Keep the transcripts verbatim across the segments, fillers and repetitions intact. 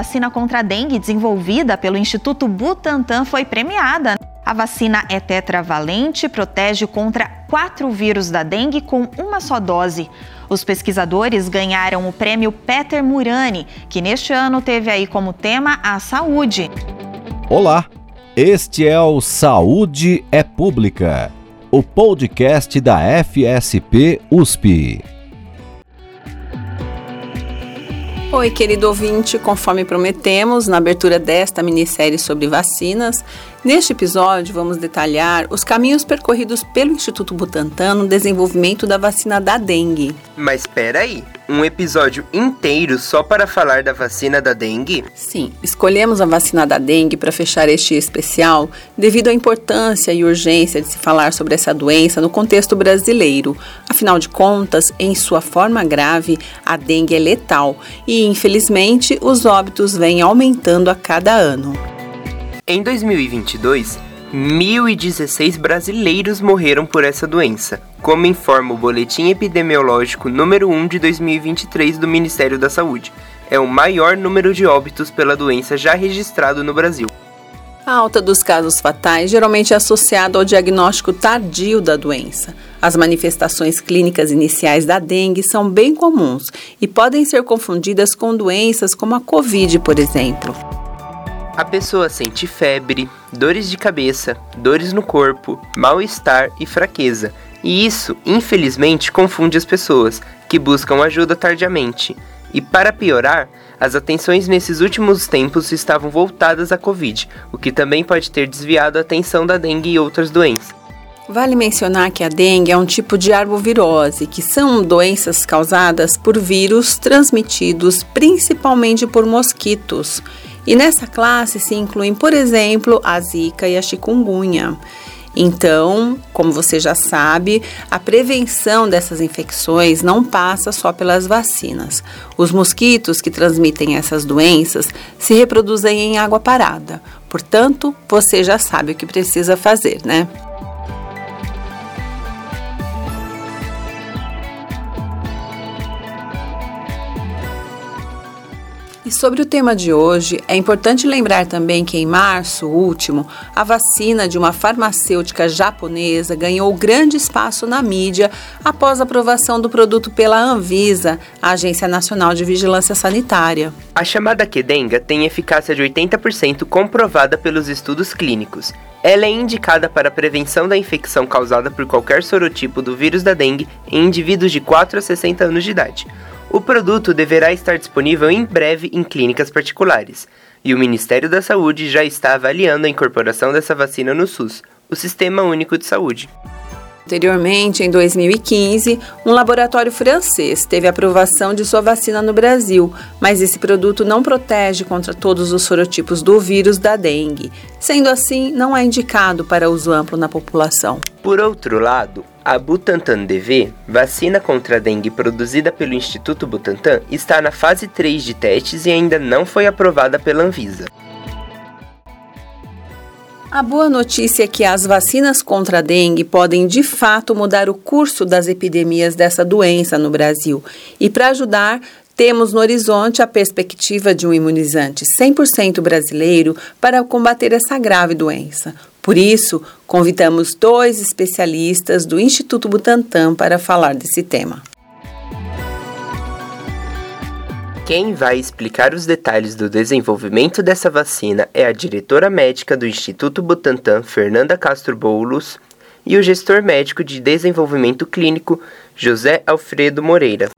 vacina contra a dengue desenvolvida pelo Instituto Butantan foi premiada. A vacina é tetravalente, protege contra quatro vírus da dengue com uma só dose. Os pesquisadores ganharam o prêmio Peter Murani, que neste ano teve aí como tema a saúde. Olá, este é o Saúde é Pública, o podcast da F S P U S P. Oi, querido ouvinte, conforme prometemos na abertura desta minissérie sobre vacinas, neste episódio vamos detalhar os caminhos percorridos pelo Instituto Butantan no desenvolvimento da vacina da dengue. Mas espera aí, um episódio inteiro só para falar da vacina da dengue? Sim, escolhemos a vacina da dengue para fechar este especial devido à importância e urgência de se falar sobre essa doença no contexto brasileiro. Afinal de contas, em sua forma grave, a dengue é letal e E, infelizmente, os óbitos vêm aumentando a cada ano. Em dois mil e vinte e dois, mil e dezesseis brasileiros morreram por essa doença, como informa o Boletim Epidemiológico número um de dois mil e vinte e três do Ministério da Saúde. É o maior número de óbitos pela doença já registrado no Brasil. A alta dos casos fatais geralmente é associada ao diagnóstico tardio da doença. As manifestações clínicas iniciais da dengue são bem comuns e podem ser confundidas com doenças como a Covid, por exemplo. A pessoa sente febre, dores de cabeça, dores no corpo, mal-estar e fraqueza. E isso, infelizmente, confunde as pessoas, que buscam ajuda tardiamente. E para piorar, as atenções nesses últimos tempos estavam voltadas à Covid, o que também pode ter desviado a atenção da dengue e outras doenças. Vale mencionar que a dengue é um tipo de arbovirose, que são doenças causadas por vírus transmitidos principalmente por mosquitos. E nessa classe se incluem, por exemplo, a zika e a chikungunya. Então, como você já sabe, a prevenção dessas infecções não passa só pelas vacinas. Os mosquitos que transmitem essas doenças se reproduzem em água parada. Portanto, você já sabe o que precisa fazer, né? E sobre o tema de hoje, é importante lembrar também que em março último, a vacina de uma farmacêutica japonesa ganhou grande espaço na mídia após a aprovação do produto pela Anvisa, a Agência Nacional de Vigilância Sanitária. A chamada Qdenga tem eficácia de oitenta por cento comprovada pelos estudos clínicos. Ela é indicada para a prevenção da infecção causada por qualquer sorotipo do vírus da dengue em indivíduos de quatro a sessenta anos de idade. O produto deverá estar disponível em breve em clínicas particulares, e o Ministério da Saúde já está avaliando a incorporação dessa vacina no SUS, o Sistema Único de Saúde. Anteriormente, em dois mil e quinze, um laboratório francês teve a aprovação de sua vacina no Brasil, mas esse produto não protege contra todos os sorotipos do vírus da dengue. Sendo assim, não é indicado para uso amplo na população. Por outro lado, a Butantan D V, vacina contra a dengue produzida pelo Instituto Butantan, está na fase três de testes e ainda não foi aprovada pela Anvisa. A boa notícia é que as vacinas contra a dengue podem, de fato, mudar o curso das epidemias dessa doença no Brasil. E para ajudar, temos no horizonte a perspectiva de um imunizante cem por cento brasileiro para combater essa grave doença. Por isso, convidamos dois especialistas do Instituto Butantan para falar desse tema. Quem vai explicar os detalhes do desenvolvimento dessa vacina é a diretora médica do Instituto Butantan, Fernanda Castro Boulos, e o gestor médico de desenvolvimento clínico, José Alfredo Moreira.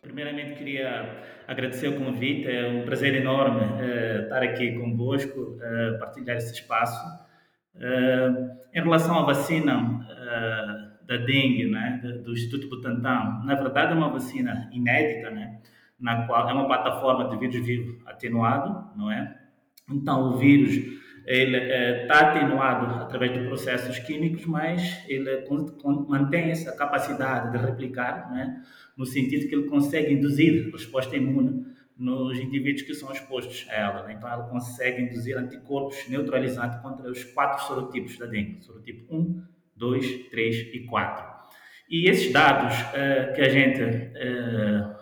Primeiramente, queria agradecer o convite. É um prazer enorme uh, estar aqui convosco, uh, partilhar esse espaço. Uh, em relação à vacina uh, da dengue, né, do Instituto Butantan, na verdade é uma vacina inédita, né, na qual é uma plataforma de vírus vivo atenuado, não é? Então o vírus está uh, atenuado através de processos químicos, mas ele mantém essa capacidade de replicar, né, no sentido que ele consegue induzir resposta imune nos indivíduos que são expostos a ela, né? Então ela consegue induzir anticorpos neutralizantes contra os quatro sorotipos da dengue, sorotipo um, dois, três e quatro. E esses dados uh, que a gente uh,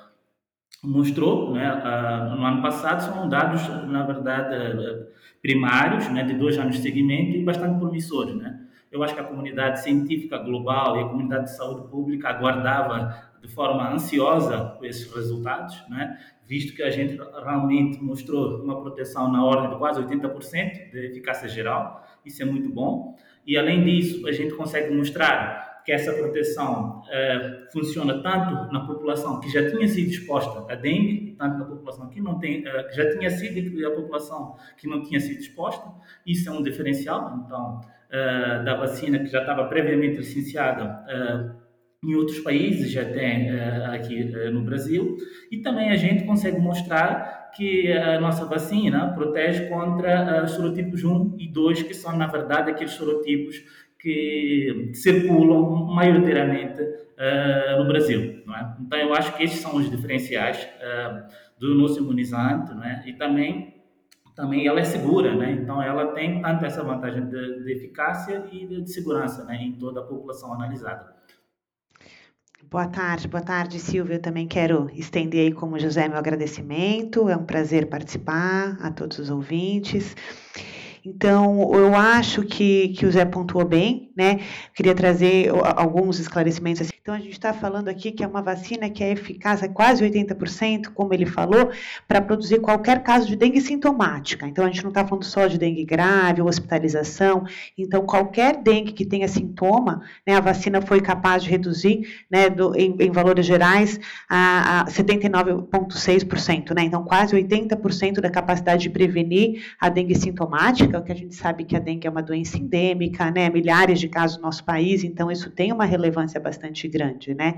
mostrou, né, uh, no ano passado, são dados, na verdade, uh, primários, né, de dois anos de seguimento e bastante promissores, né? Eu acho que a comunidade científica global e a comunidade de saúde pública aguardava de forma ansiosa esses resultados, né? Visto que a gente realmente mostrou uma proteção na ordem de quase oitenta por cento de eficácia geral, isso é muito bom. E, além disso, a gente consegue mostrar que essa proteção eh, funciona tanto na população que já tinha sido exposta à dengue, tanto na população que não tem, eh, que já tinha sido e a população que não tinha sido exposta. Isso é um diferencial, então, eh, da vacina que já estava previamente licenciada eh, em outros países, já tem eh, aqui eh, no Brasil. E também a gente consegue mostrar que a nossa vacina protege contra os sorotipos um e dois, que são, na verdade, aqueles sorotipos que circulam maioritariamente uh, no Brasil, não é? Então, eu acho que esses são os diferenciais uh, do nosso imunizante, não é? E também, também ela é segura, né? Então, ela tem tanto essa vantagem de, de eficácia e de, de segurança, né, em toda a população analisada. Boa tarde, boa tarde, Silvia. Eu também quero estender aí, como José, meu agradecimento. É um prazer participar, a todos os ouvintes. Então, eu acho que, que o Zé pontuou bem, né? Queria trazer alguns esclarecimentos. Então, a gente está falando aqui que é uma vacina que é eficaz a quase oitenta por cento, como ele falou, para produzir qualquer caso de dengue sintomática. Então, a gente não está falando só de dengue grave ou hospitalização. Então, qualquer dengue que tenha sintoma, né, a vacina foi capaz de reduzir, né, do, em, em valores gerais, a, a setenta e nove vírgula seis por cento. Né? Então, quase oitenta por cento da capacidade de prevenir a dengue sintomática, que a gente sabe que a dengue é uma doença endêmica, né, milhares de casos no nosso país, então isso tem uma relevância bastante grande. grande, né?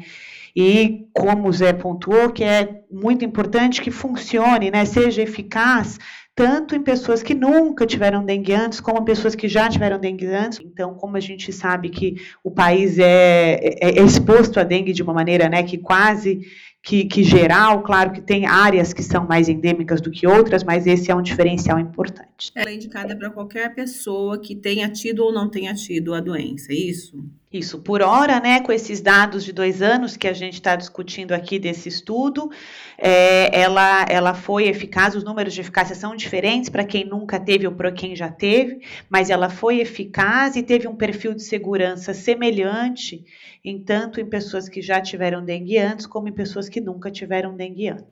E como o Zé pontuou, que é muito importante que funcione, né, seja eficaz, tanto em pessoas que nunca tiveram dengue antes, como em pessoas que já tiveram dengue antes. Então, como a gente sabe que o país é, é, é exposto à dengue de uma maneira, né, que quase que, que geral, claro que tem áreas que são mais endêmicas do que outras, mas esse é um diferencial importante. Ela é indicada para qualquer pessoa que tenha tido ou não tenha tido a doença, é isso? Isso, por hora, né, com esses dados de dois anos que a gente está discutindo aqui desse estudo, é, ela, ela foi eficaz, os números de eficácia são diferentes para quem nunca teve ou para quem já teve, mas ela foi eficaz e teve um perfil de segurança semelhante, em tanto em pessoas que já tiveram dengue antes, como em pessoas que nunca tiveram dengue antes.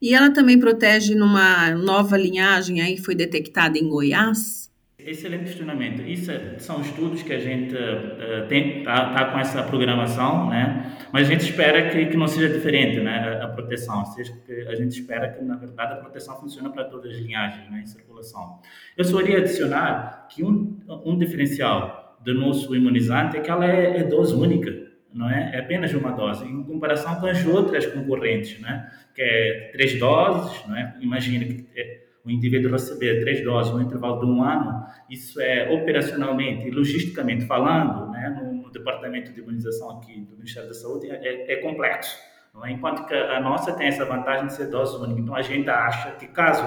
E ela também protege numa nova linhagem aí que foi detectada em Goiás? Excelente questionamento. Isso é, são estudos que a gente uh, tem, tá, tá com essa programação, né? Mas a gente espera que, que não seja diferente, né? A, a proteção, seja que a gente espera que, na verdade, a proteção funcione para todas as linhagens, né, em circulação. Eu só iria adicionar que um, um diferencial do nosso imunizante é que ela é, é dose única, não é? É apenas uma dose, em comparação com as outras concorrentes, né? Que é três doses, não é? Imagina que é, o indivíduo receber três doses no intervalo de um ano, isso é operacionalmente e logisticamente falando, né, no, no departamento de imunização aqui do Ministério da Saúde, é, é complexo, não é? Enquanto que a nossa tem essa vantagem de ser dose única. Então, a gente acha que, caso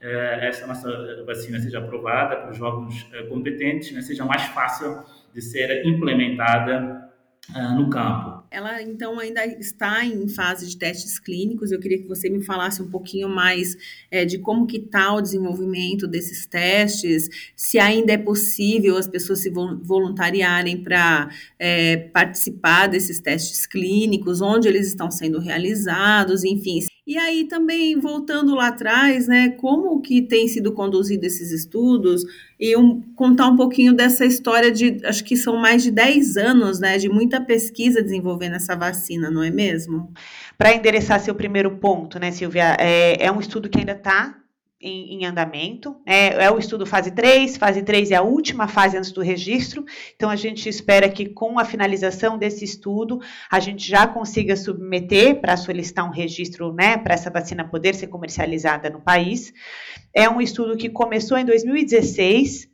eh, essa nossa vacina seja aprovada pelos órgãos eh, competentes, né, seja mais fácil de ser implementada eh, no campo. Ela, então, ainda está em fase de testes clínicos. Eu queria que você me falasse um pouquinho mais é, de como que está o desenvolvimento desses testes, se ainda é possível as pessoas se voluntariarem para é, participar desses testes clínicos, onde eles estão sendo realizados, enfim. E aí também, voltando lá atrás, né, como que tem sido conduzido esses estudos e um, contar um pouquinho dessa história de, acho que são mais de dez anos, né, de muita pesquisa desenvolvendo essa vacina, não é mesmo? Para endereçar seu primeiro ponto, né, Silvia, é, é um estudo que ainda está Em, em andamento, é, é o estudo fase três, fase três é a última fase antes do registro, então a gente espera que com a finalização desse estudo a gente já consiga submeter para solicitar um registro, né, para essa vacina poder ser comercializada no país. É um estudo que começou em dois mil e dezesseis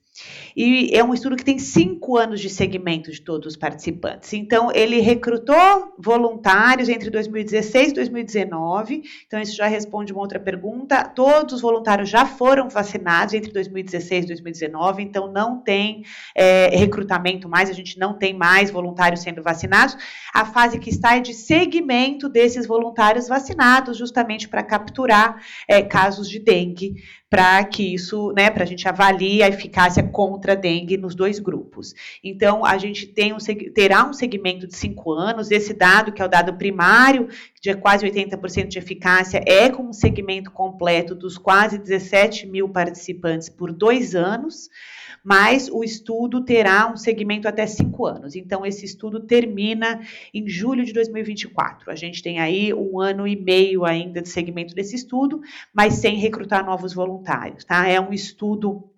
e é um estudo que tem cinco anos de segmento de todos os participantes. Então, ele recrutou voluntários entre dois mil e dezesseis e dois mil e dezenove, então isso já responde uma outra pergunta. Todos os voluntários já foram vacinados entre dois mil e dezesseis e dois mil e dezenove, então não tem é, recrutamento mais, a gente não tem mais voluntários sendo vacinados. A fase que está é de segmento desses voluntários vacinados, justamente para capturar é, casos de dengue, para que isso, né, para a gente avaliar a eficácia contra a dengue nos dois grupos. Então, a gente tem um, terá um segmento de cinco anos, esse dado, que é o dado primário, de quase oitenta por cento de eficácia, é com um segmento completo dos quase dezessete mil participantes por dois anos, mas o estudo terá um segmento até cinco anos. Então, esse estudo termina em julho de dois mil e vinte e quatro. A gente tem aí um ano e meio ainda de segmento desse estudo, mas sem recrutar novos voluntários, tá? É um estudo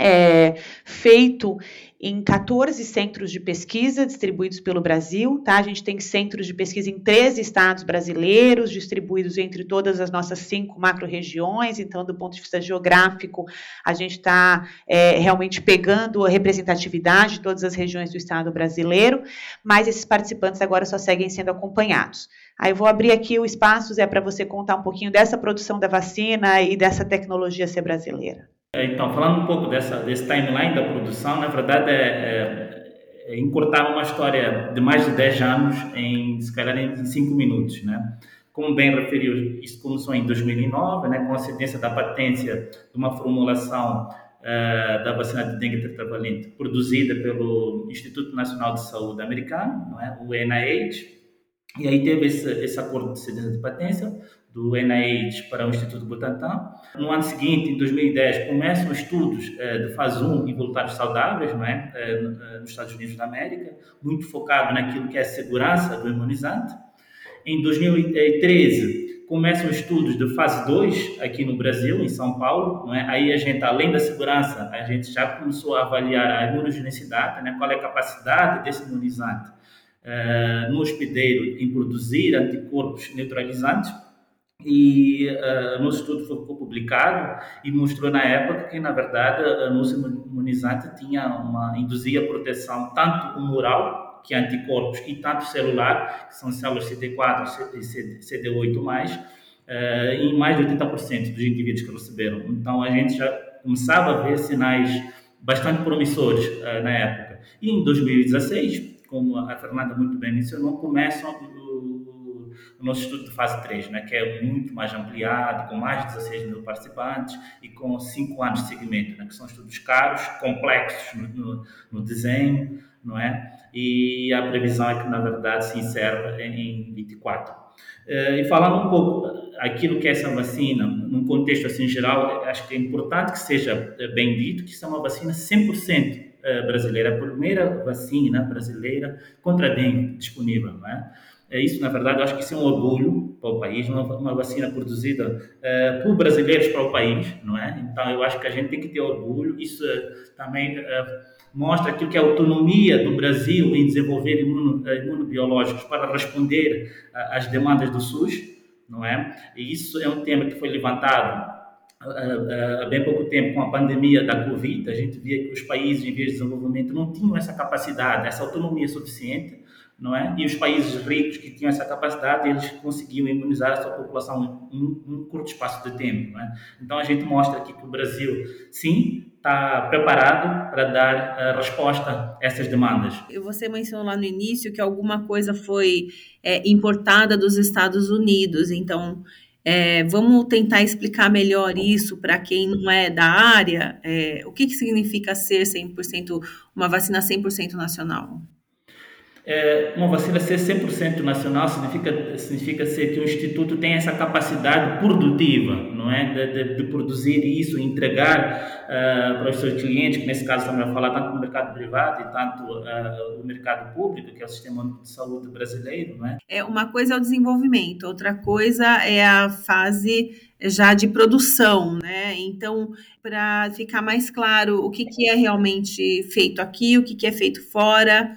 é, feito em quatorze centros de pesquisa distribuídos pelo Brasil, tá? A gente tem centros de pesquisa em treze estados brasileiros, distribuídos entre todas as nossas cinco macro-regiões. Então, do ponto de vista geográfico, a gente está é, realmente pegando a representatividade de todas as regiões do estado brasileiro, mas esses participantes agora só seguem sendo acompanhados. Aí eu vou abrir aqui o espaço, Zé, para você contar um pouquinho dessa produção da vacina e dessa tecnologia ser brasileira. Então, falando um pouco dessa, desse timeline da produção, na verdade é, é, é encurtar uma história de mais de dez anos, em, se calhar em cinco minutos, né? Como bem referiu, isso começou em dois mil e nove, né, com a cedência da patência de uma formulação uh, da vacina de dengue tetravalente produzida pelo Instituto Nacional de Saúde americano, não é? O N I H, e aí teve esse, esse acordo de cedência de patência do N I H para o Instituto Butantan. No ano seguinte, em dois mil e dez, começam estudos eh, de fase um em voluntários saudáveis, não é? eh, nos Estados Unidos da América, muito focado naquilo que é a segurança do imunizante. Em dois mil e treze, começam estudos de fase dois aqui no Brasil, em São Paulo, não é? Aí a gente, além da segurança, a gente já começou a avaliar a imunogenicidade, né? Qual é a capacidade desse imunizante eh, no hospedeiro em produzir anticorpos neutralizantes. E uh, o nosso estudo foi publicado e mostrou na época que, na verdade, o nosso imunizante tinha uma, induzia proteção tanto humoral, que é anticorpos, e tanto celular, que são células C D quatro e C D oito mais, uh, em mais de oitenta por cento dos indivíduos que receberam. Então, a gente já começava a ver sinais bastante promissores uh, na época. E em dois mil e dezesseis, como a Fernanda muito bem mencionou, começam o nosso estudo de fase três, né, que é muito mais ampliado, com mais de dezesseis mil participantes e com cinco anos de seguimento, né, que são estudos caros, complexos no, no desenho, não é? E a previsão é que, na verdade, se encerra em vinte e quatro. E falando um pouco aquilo que é essa vacina, num contexto assim geral, acho que é importante que seja bem dito que isso é uma vacina cem por cento brasileira, a primeira vacina brasileira contra a dengue disponível, não é? Isso, na verdade, eu acho que isso é um orgulho para o país, uma, uma vacina produzida uh, por brasileiros para o país, não é? Então, eu acho que a gente tem que ter orgulho. Isso uh, também uh, mostra aquilo que é a autonomia do Brasil em desenvolver imuno, uh, imunobiológicos para responder uh, às demandas do SUS, não é? E isso é um tema que foi levantado há bem pouco tempo com a pandemia da Covid. A gente via que os países em vias de desenvolvimento não tinham essa capacidade, essa autonomia suficiente, não é? E os países ricos que tinham essa capacidade, eles conseguiam imunizar a sua população em um curto espaço de tempo, não é? Então a gente mostra aqui que o Brasil, sim, está preparado para dar uh, resposta a essas demandas. Você mencionou lá no início que alguma coisa foi é, importada dos Estados Unidos, então é, vamos tentar explicar melhor isso para quem não é da área. É, o que, que significa ser cem por cento, uma vacina cem por cento nacional? É, uma vacina ser cem por cento nacional significa, significa ser que o Instituto tem essa capacidade produtiva, não é? De, de, de produzir isso, entregar uh, para os seus clientes, que nesse caso estamos a falar tanto do mercado privado e tanto uh, do mercado público, que é o sistema de saúde brasileiro, não é? É, uma coisa é o desenvolvimento, outra coisa é a fase já de produção, né? Então, para ficar mais claro o que, que é realmente feito aqui, o que, que é feito fora.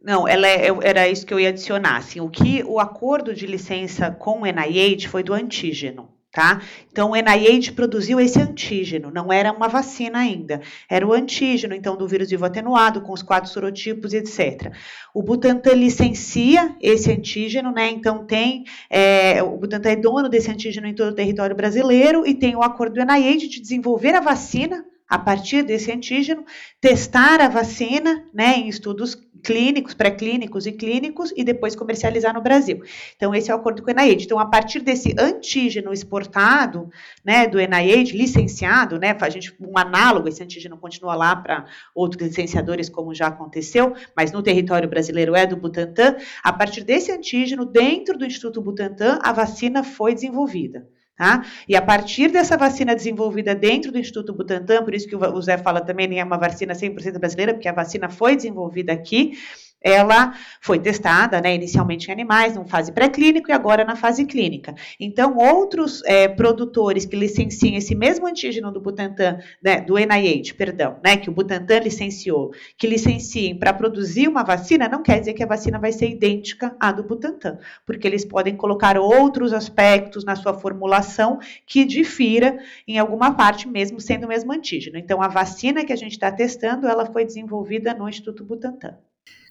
Não, ela é, era isso que eu ia adicionar. Assim, o que o acordo de licença com o N I H foi do antígeno. Tá? Então, o N I H produziu esse antígeno, não era uma vacina ainda, era o antígeno, então, do vírus vivo atenuado, com os quatro sorotipos, etcétera. O Butantan licencia esse antígeno, né? Então, tem, é, o Butantan é dono desse antígeno em todo o território brasileiro e tem o acordo do N I H de desenvolver a vacina a partir desse antígeno, testar a vacina, né, em estudos clínicos, pré-clínicos e clínicos, e depois comercializar no Brasil. Então, esse é o acordo com o N I H. Então, a partir desse antígeno exportado, né, do N I H, licenciado, né, a gente, um análogo, esse antígeno continua lá para outros licenciadores, como já aconteceu, mas no território brasileiro é do Butantan, a partir desse antígeno, dentro do Instituto Butantan, a vacina foi desenvolvida. Tá? E a partir dessa vacina desenvolvida dentro do Instituto Butantan, por isso que o Zé fala também, nem é uma vacina cem por cento brasileira, porque a vacina foi desenvolvida aqui, ela foi testada, né, inicialmente em animais, na fase pré-clínica e agora na fase clínica. Então, outros é, produtores que licenciam esse mesmo antígeno do Butantan, né, do N I H, perdão, né, que o Butantan licenciou, que licenciem para produzir uma vacina, não quer dizer que a vacina vai ser idêntica à do Butantan, porque eles podem colocar outros aspectos na sua formulação que difira em alguma parte, mesmo sendo o mesmo antígeno. Então, a vacina que a gente está testando, ela foi desenvolvida no Instituto Butantan.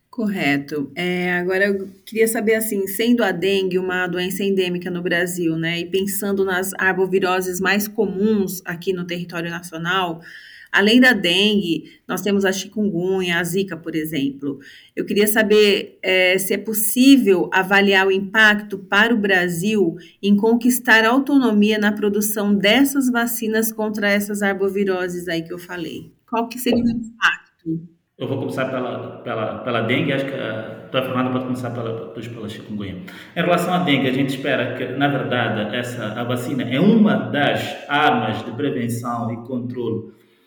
Correto. É, agora, eu queria saber, assim, sendo a dengue uma doença endêmica no Brasil, né, e pensando nas arboviroses mais comuns aqui no território nacional, além da dengue, nós temos a chikungunya, a zika, por exemplo. Eu queria saber é, se é possível avaliar o impacto para o Brasil em conquistar autonomia na produção dessas vacinas contra essas arboviroses aí que eu falei. Qual que seria o impacto? Eu vou começar pela, pela, pela dengue, acho que a tua Fernanda pode começar pela, pela chikungunya. Em relação à dengue, a gente espera que, na verdade, essa, a vacina é uma das armas de prevenção e controle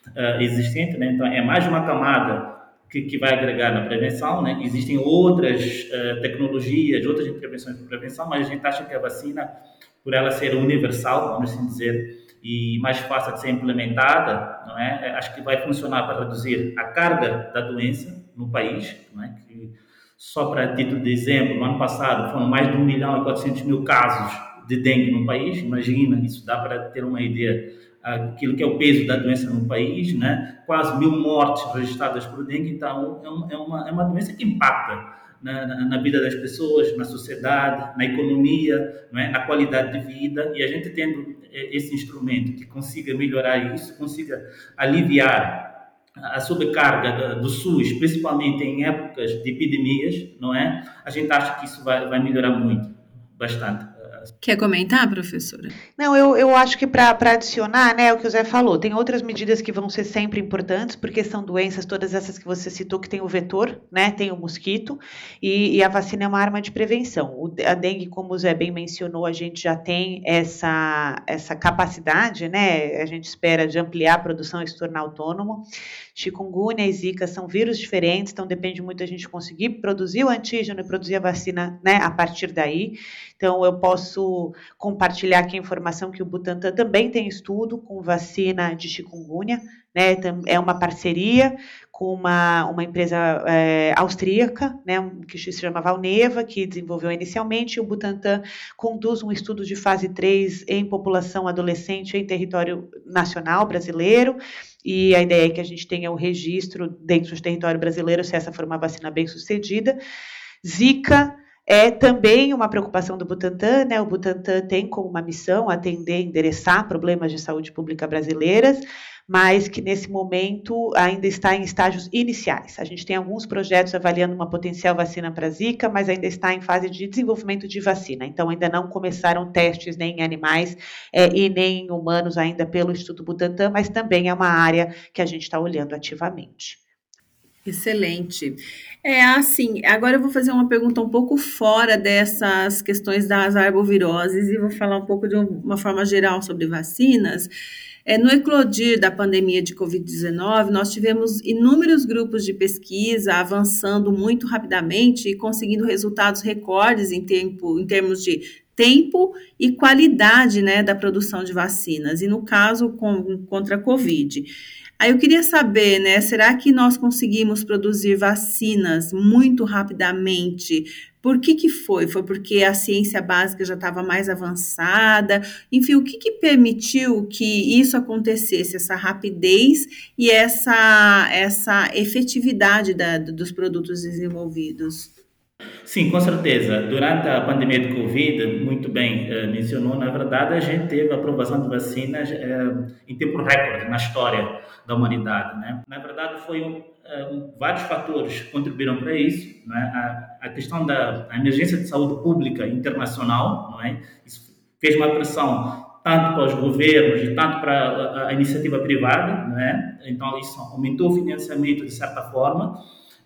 uh, existente, né? Então, é mais uma camada que, que vai agregar na prevenção, né? Existem outras uh, tecnologias, outras intervenções de prevenção, mas a gente acha que a vacina, por ela ser universal, vamos assim dizer, e mais fácil de ser implementada, não é? Acho que vai funcionar para reduzir a carga da doença no país, não é? Que só para título de exemplo, no ano passado foram mais de um milhão e quatrocentos mil casos de dengue no país. Imagina, isso dá para ter uma ideia aquilo que é o peso da doença no país, né? Quase mil mortes registradas por dengue. Então, é uma, é uma doença que impacta Na, na, na vida das pessoas, na sociedade, na economia, não é? Na qualidade de vida, e a gente tendo esse instrumento que consiga melhorar isso, consiga aliviar a sobrecarga do, do SUS, principalmente em épocas de epidemias, não é? A gente acha que isso vai, vai melhorar muito, bastante. Quer comentar, professora? Não, eu, eu acho que para adicionar, né, o que o Zé falou, tem outras medidas que vão ser sempre importantes, porque são doenças, todas essas que você citou, que tem o vetor, né, tem o mosquito, e, e a vacina é uma arma de prevenção. O, a dengue, como o Zé bem mencionou, a gente já tem essa, essa capacidade, né, a gente espera de ampliar a produção e se tornar autônomo. Chikungunya e zika são vírus diferentes, então depende muito da gente conseguir produzir o antígeno e produzir a vacina, né, a partir daí. Então, eu posso compartilhar aqui a informação que o Butantan também tem estudo com vacina de chikungunya, né, é uma parceria com uma, uma empresa é, austríaca, né, que se chama Valneva, que desenvolveu inicialmente, e o Butantan conduz um estudo de fase três em população adolescente em território nacional brasileiro, e a ideia é que a gente tenha o registro dentro do território brasileiro, se essa for uma vacina bem sucedida. Zika é também uma preocupação do Butantan, né? O Butantan tem como uma missão atender, endereçar problemas de saúde pública brasileiras, mas que nesse momento ainda está em estágios iniciais. A gente tem alguns projetos avaliando uma potencial vacina para zika, mas ainda está em fase de desenvolvimento de vacina. Então, ainda não começaram testes nem em animais é, e nem em humanos ainda pelo Instituto Butantan, mas também é uma área que a gente está olhando ativamente. Excelente. É assim, agora eu vou fazer uma pergunta um pouco fora dessas questões das arboviroses e vou falar um pouco de uma forma geral sobre vacinas. É, no eclodir da pandemia de covid dezenove, nós tivemos inúmeros grupos de pesquisa avançando muito rapidamente e conseguindo resultados recordes em, tempo, em termos de tempo e qualidade, né, da produção de vacinas, e no caso com, contra a Covid. Aí eu queria saber, né, será que nós conseguimos produzir vacinas muito rapidamente? Por que que foi? Foi porque a ciência básica já estava mais avançada? Enfim, o que que permitiu que isso acontecesse, essa rapidez e essa, essa efetividade da, dos produtos desenvolvidos? Sim, com certeza. Durante a pandemia de Covid, muito bem eh, mencionou, na verdade, a gente teve a aprovação de vacinas eh, em tempo recorde na história da humanidade, né? Na verdade, foi um, um, vários fatores que contribuíram para isso, né? A, a questão da a emergência de saúde pública internacional, não é? Isso fez uma pressão tanto para os governos e tanto para a, a iniciativa privada, não é? Então, isso aumentou o financiamento de certa forma.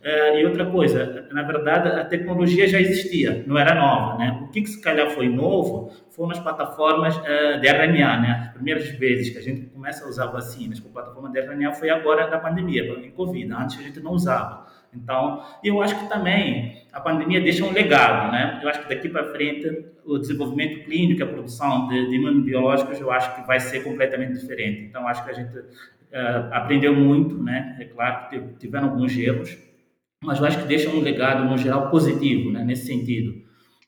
Uh, e outra coisa, na verdade, a tecnologia já existia, não era nova, né? O que, que se calhar foi novo foram as plataformas uh, de R N A, né? As primeiras vezes que a gente começa a usar vacinas com plataforma de R N A foi agora na pandemia, em Covid, antes a gente não usava. Então, eu acho que também a pandemia deixa um legado, né? Eu acho que daqui para frente o desenvolvimento clínico, a produção de, de imunobiológicos, eu acho que vai ser completamente diferente. Então, acho que a gente uh, aprendeu muito, né? É claro que tiveram alguns erros, mas eu acho que deixa um legado, no geral, positivo, né, nesse sentido.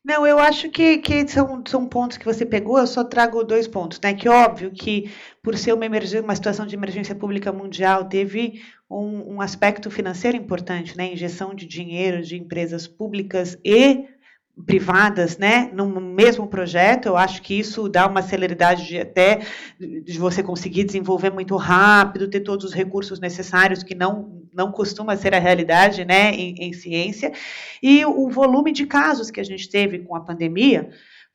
Não, eu acho que, que são, são pontos que você pegou, eu só trago dois pontos, né? Que óbvio que, por ser uma, emergência, uma situação de emergência pública mundial, teve um, um aspecto financeiro importante, né? Injeção de dinheiro de empresas públicas e privadas, né, no mesmo projeto. Eu acho que isso dá uma celeridade de até de você conseguir desenvolver muito rápido, ter todos os recursos necessários, que não, não costuma ser a realidade, né, em, em ciência. E o volume de casos que a gente teve com a pandemia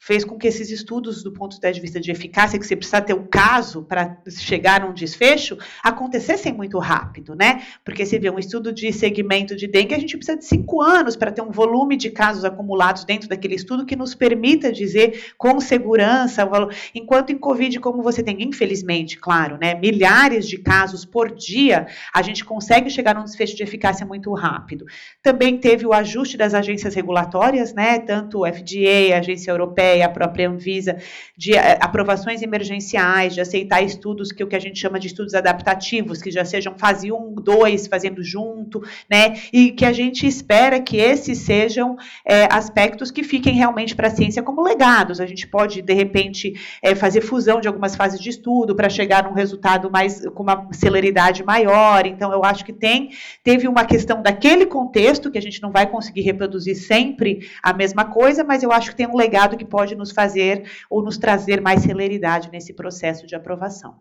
fez com que esses estudos, do ponto de vista de eficácia, que você precisa ter um caso para chegar a um desfecho, acontecessem muito rápido, né? Porque você vê um estudo de segmento de dengue, a gente precisa de cinco anos para ter um volume de casos acumulados dentro daquele estudo que nos permita dizer com segurança o valor. Enquanto em Covid, como você tem, infelizmente, claro, né, milhares de casos por dia, a gente consegue chegar a um desfecho de eficácia muito rápido. Também teve o ajuste das agências regulatórias, né? Tanto o F D A, a Agência Europeia, a própria Anvisa, de aprovações emergenciais, de aceitar estudos que o que a gente chama de estudos adaptativos, que já sejam fase um, dois, fazendo junto, né? E que a gente espera que esses sejam é, aspectos que fiquem realmente para a ciência como legados. A gente pode, de repente, é, fazer fusão de algumas fases de estudo para chegar num resultado mais, com uma celeridade maior. Então, eu acho que tem, teve uma questão daquele contexto, que a gente não vai conseguir reproduzir sempre a mesma coisa, mas eu acho que tem um legado que pode pode nos fazer ou nos trazer mais celeridade nesse processo de aprovação.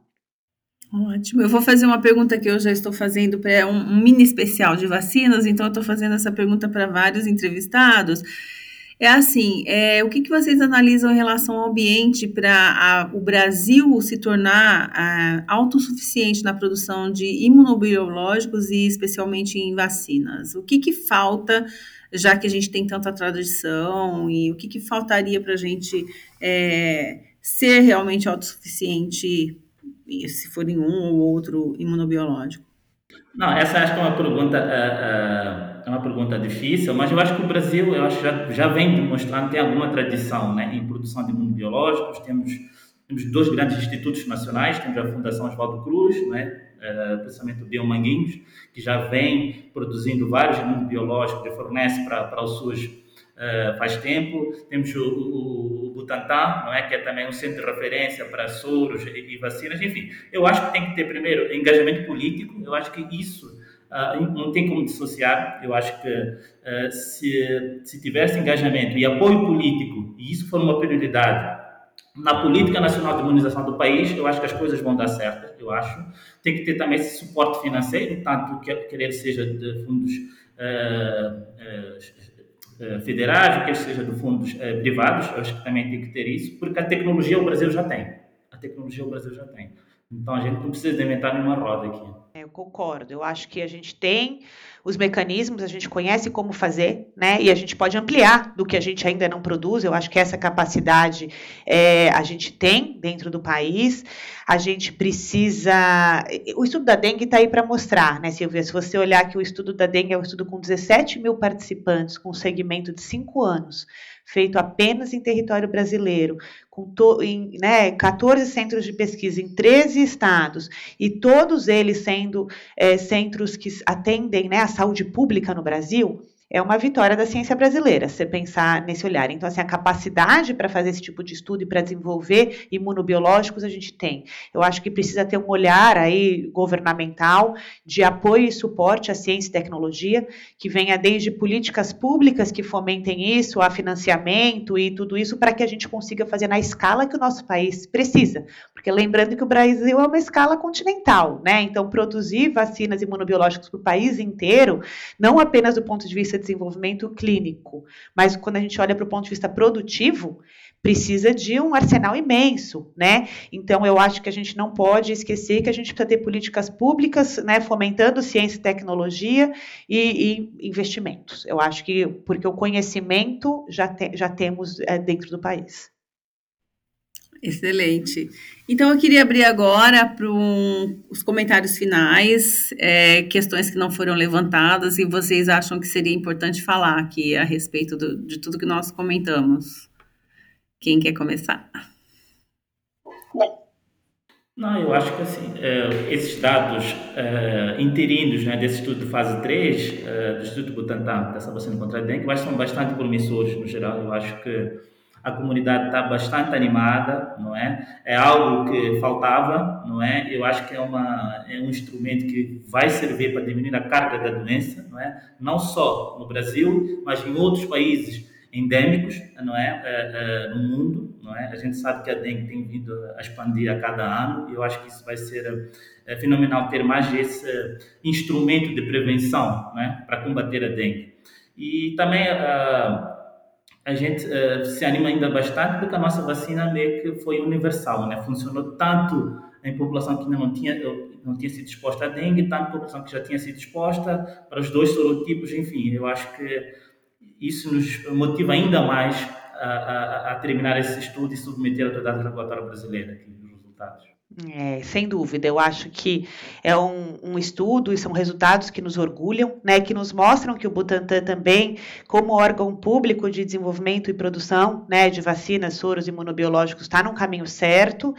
Ótimo. Eu vou fazer uma pergunta que eu já estou fazendo para um, um mini especial de vacinas, então eu estou fazendo essa pergunta para vários entrevistados. É assim, é, o que, que vocês analisam em relação ao ambiente para o Brasil se tornar a, autossuficiente na produção de imunobiológicos e especialmente em vacinas? O que, que falta, já que a gente tem tanta tradição, e o que, que faltaria para a gente é, ser realmente autossuficiente, se for em um ou outro imunobiológico? Não, essa acho que é uma pergunta, é, é uma pergunta difícil, mas eu acho que o Brasil eu acho, já, já vem demonstrando, tem alguma tradição, né, em produção de imunobiológicos. Temos, temos dois grandes institutos nacionais, temos a Fundação Oswaldo Cruz, né, é, principalmente o Biomanguinhos, que já vem produzindo vários imunobiológicos que fornece para, para o SUS é, faz tempo. Temos o, o, o Butantan, não é, que é também um centro de referência para soros e, e vacinas. Enfim, eu acho que tem que ter primeiro engajamento político. Eu acho que isso uh, não tem como dissociar. Eu acho que uh, se, se tiver esse engajamento e apoio político, e isso for uma prioridade na política nacional de imunização do país, eu acho que as coisas vão dar certo, eu acho. Tem que ter também esse suporte financeiro, tanto que quer seja de fundos uh, uh, federais, quer seja de fundos uh, privados, eu acho que também tem que ter isso, porque a tecnologia o Brasil já tem. A tecnologia o Brasil já tem. Então, a gente não precisa inventar nenhuma roda aqui. Eu concordo, eu acho que a gente tem os mecanismos, a gente conhece como fazer, né? E a gente pode ampliar do que a gente ainda não produz. Eu acho que essa capacidade é, a gente tem dentro do país. A gente precisa... O estudo da dengue está aí para mostrar, né, Silvia? Se você olhar que o estudo da dengue é um estudo com dezessete mil participantes, com um segmento de cinco anos, feito apenas em território brasileiro, com to, em, né, quatorze centros de pesquisa em treze estados, e todos eles sendo é, centros que atendem, né, a saúde pública no Brasil, é uma vitória da ciência brasileira, se você pensar nesse olhar. Então, assim, a capacidade para fazer esse tipo de estudo e para desenvolver imunobiológicos a gente tem. Eu acho que precisa ter um olhar aí governamental de apoio e suporte à ciência e tecnologia, que venha desde políticas públicas que fomentem isso, a financiamento e tudo isso, para que a gente consiga fazer na escala que o nosso país precisa. Porque lembrando que o Brasil é uma escala continental, né? Então, produzir vacinas imunobiológicas para o país inteiro, não apenas do ponto de vista desenvolvimento clínico, mas quando a gente olha para o ponto de vista produtivo, precisa de um arsenal imenso, né? Então, eu acho que a gente não pode esquecer que a gente precisa ter políticas públicas, né, fomentando ciência e tecnologia e, e investimentos. Eu acho que, porque o conhecimento já, te, já temos é, dentro do país. Excelente. Então, eu queria abrir agora para um, os comentários finais, é, questões que não foram levantadas e vocês acham que seria importante falar aqui a respeito do, de tudo que nós comentamos. Quem quer começar? Não, eu acho que assim, é, esses dados é, interinos, né, desse estudo de fase três, é, do Instituto Butantan, dessa vacina contra a dengue, eu acho que são bastante promissores no geral. Eu acho que a comunidade está bastante animada, não é? É algo que faltava, não é? Eu acho que é, uma, é um instrumento que vai servir para diminuir a carga da doença, não é? Não só no Brasil, mas em outros países endêmicos, não é? É, é no mundo, não é? A gente sabe que a dengue tem vindo a expandir a cada ano e eu acho que isso vai ser é, fenomenal ter mais esse é, instrumento de prevenção, não é? Para combater a dengue. E também... É, a gente uh, se anima ainda bastante porque a nossa vacina meio que foi universal, né? Funcionou tanto em população que ainda não tinha, não tinha sido exposta à dengue, tanto em população que já tinha sido exposta, para os dois sorotipos, enfim. Eu acho que isso nos motiva ainda mais a, a, a terminar esse estudo e submeter à autoridade regulatória brasileira aqui, os resultados. É, sem dúvida, eu acho que é um, um estudo e são resultados que nos orgulham, né, que nos mostram que o Butantan também, como órgão público de desenvolvimento e produção, né, de vacinas, soros imunobiológicos, está num caminho certo.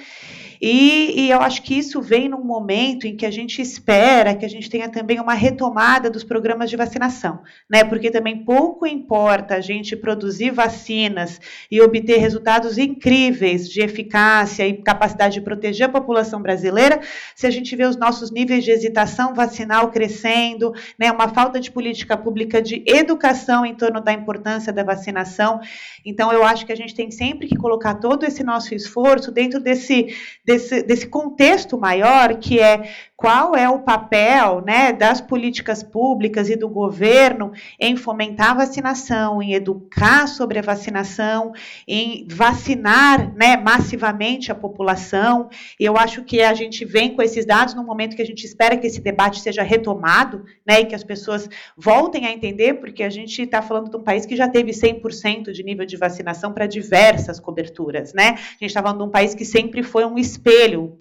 E, e eu acho que isso vem num momento em que a gente espera que a gente tenha também uma retomada dos programas de vacinação, né? Porque também pouco importa a gente produzir vacinas e obter resultados incríveis de eficácia e capacidade de proteger a população brasileira se a gente vê os nossos níveis de hesitação vacinal crescendo, né? Uma falta de política pública de educação em torno da importância da vacinação. Então, eu acho que a gente tem sempre que colocar todo esse nosso esforço dentro desse... Desse, desse contexto maior, que é qual é o papel, né, das políticas públicas e do governo em fomentar a vacinação, em educar sobre a vacinação, em vacinar, né, massivamente a população. Eu acho que a gente vem com esses dados num momento que a gente espera que esse debate seja retomado, né, e que as pessoas voltem a entender, porque a gente está falando de um país que já teve cem por cento de nível de vacinação para diversas coberturas, né? A gente está falando de um país que sempre foi um espelho.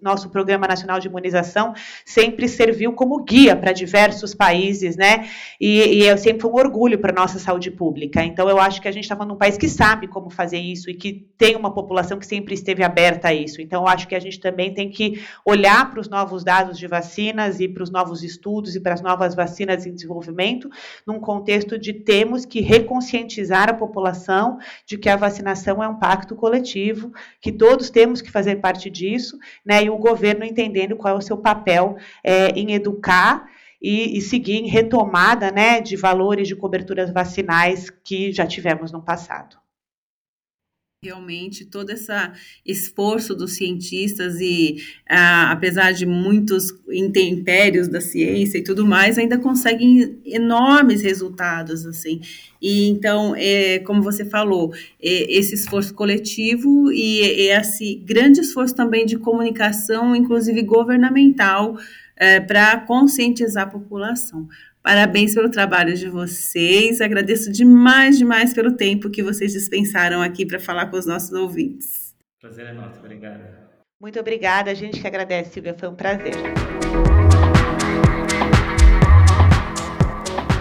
Nosso Programa Nacional de Imunização sempre serviu como guia para diversos países, né? E, e sempre foi um orgulho para a nossa saúde pública. Então, eu acho que a gente está falando de um país que sabe como fazer isso e que tem uma população que sempre esteve aberta a isso. Então, eu acho que a gente também tem que olhar para os novos dados de vacinas e para os novos estudos e para as novas vacinas em desenvolvimento num contexto de temos que reconscientizar a população de que a vacinação é um pacto coletivo, que todos temos que fazer parte disso, né, e o governo entendendo qual é o seu papel é, em educar e, e seguir em retomada, né, de valores de coberturas vacinais que já tivemos no passado. Realmente, todo esse esforço dos cientistas e, ah, apesar de muitos intempéries da ciência e tudo mais, ainda conseguem enormes resultados, assim. E, então, é, como você falou, é, esse esforço coletivo e é esse grande esforço também de comunicação, inclusive governamental, é, para conscientizar a população. Parabéns pelo trabalho de vocês. Agradeço demais, demais pelo tempo que vocês dispensaram aqui para falar com os nossos ouvintes. Prazer é nosso. Obrigada. Muito obrigada. A gente que agradece, Silvia. Foi um prazer.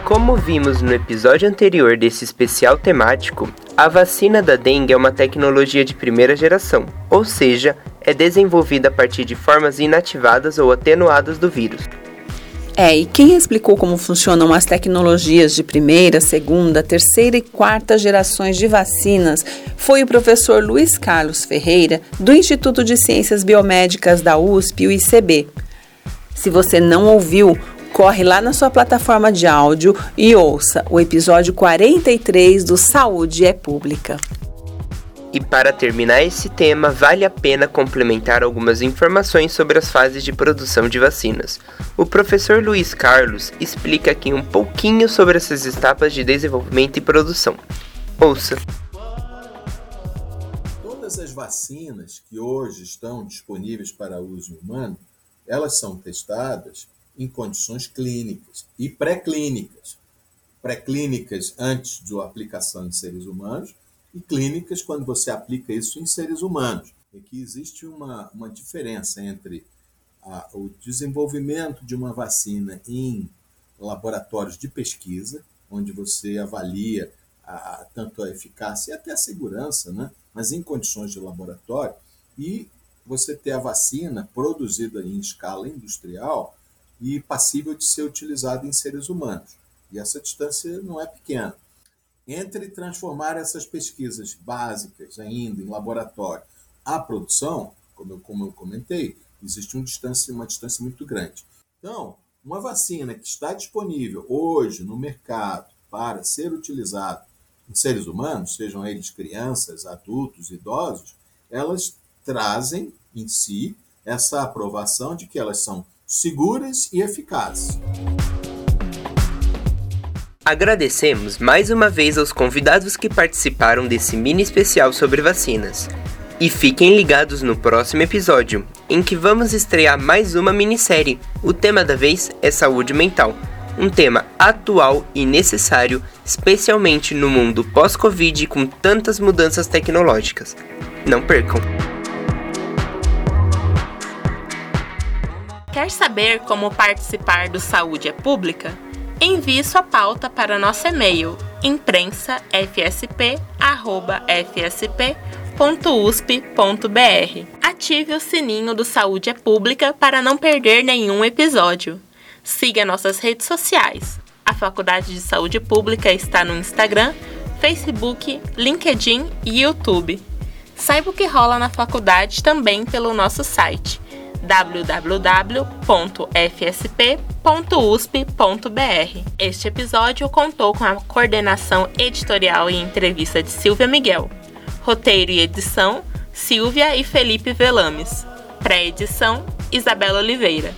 Como vimos no episódio anterior desse especial temático, a vacina da dengue é uma tecnologia de primeira geração, ou seja, é desenvolvida a partir de formas inativadas ou atenuadas do vírus. É, e quem explicou como funcionam as tecnologias de primeira, segunda, terceira e quarta gerações de vacinas foi o professor Luiz Carlos Ferreira, do Instituto de Ciências Biomédicas da U S P, o I C B. Se você não ouviu, corre lá na sua plataforma de áudio e ouça o episódio quarenta e três do Saúde é Pública. E para terminar esse tema, vale a pena complementar algumas informações sobre as fases de produção de vacinas. O professor Luiz Carlos explica aqui um pouquinho sobre essas etapas de desenvolvimento e produção. Ouça! Todas as vacinas que hoje estão disponíveis para uso humano, elas são testadas em condições clínicas e pré-clínicas. Pré-clínicas antes da aplicação em seres humanos e clínicas quando você aplica isso em seres humanos. Aqui existe uma, uma diferença entre a, o desenvolvimento de uma vacina em laboratórios de pesquisa, onde você avalia a, tanto a eficácia e até a segurança, né? Mas em condições de laboratório, e você ter a vacina produzida em escala industrial e passível de ser utilizado em seres humanos. E essa distância não é pequena. Entre transformar essas pesquisas básicas ainda em laboratório à produção, como eu, como eu comentei, existe um distância, uma distância muito grande. Então, uma vacina que está disponível hoje no mercado para ser utilizada em seres humanos, sejam eles crianças, adultos, idosos, elas trazem em si essa aprovação de que elas são seguras e eficazes. Agradecemos mais uma vez aos convidados que participaram desse mini especial sobre vacinas. E fiquem ligados no próximo episódio, em que vamos estrear mais uma minissérie. O tema da vez é saúde mental, um tema atual e necessário, especialmente no mundo pós-Covid com tantas mudanças tecnológicas. Não percam! Quer saber como participar do Saúde é Pública? Envie sua pauta para nosso e-mail imprensa f s p arroba f s p ponto u s p ponto b r. Ative o sininho do Saúde é Pública para não perder nenhum episódio. Siga nossas redes sociais. A Faculdade de Saúde Pública está no Instagram, Facebook, LinkedIn e YouTube. Saiba o que rola na faculdade também pelo nosso site w w w ponto f s p ponto u s p ponto b r. Este episódio contou com a coordenação editorial e entrevista de Silvia Miguel. Roteiro e edição, Silvia e Felipe Velames. Pré-edição, Isabella Oliveira.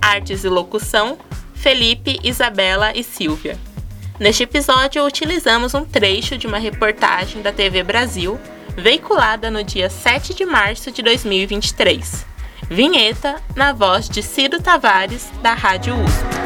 Artes e locução, Felipe, Isabella e Silvia. Neste episódio, utilizamos um trecho de uma reportagem da T V Brasil, veiculada no dia sete de março de dois mil e vinte e três. Vinheta na voz de Cido Tavares, da Rádio U S P.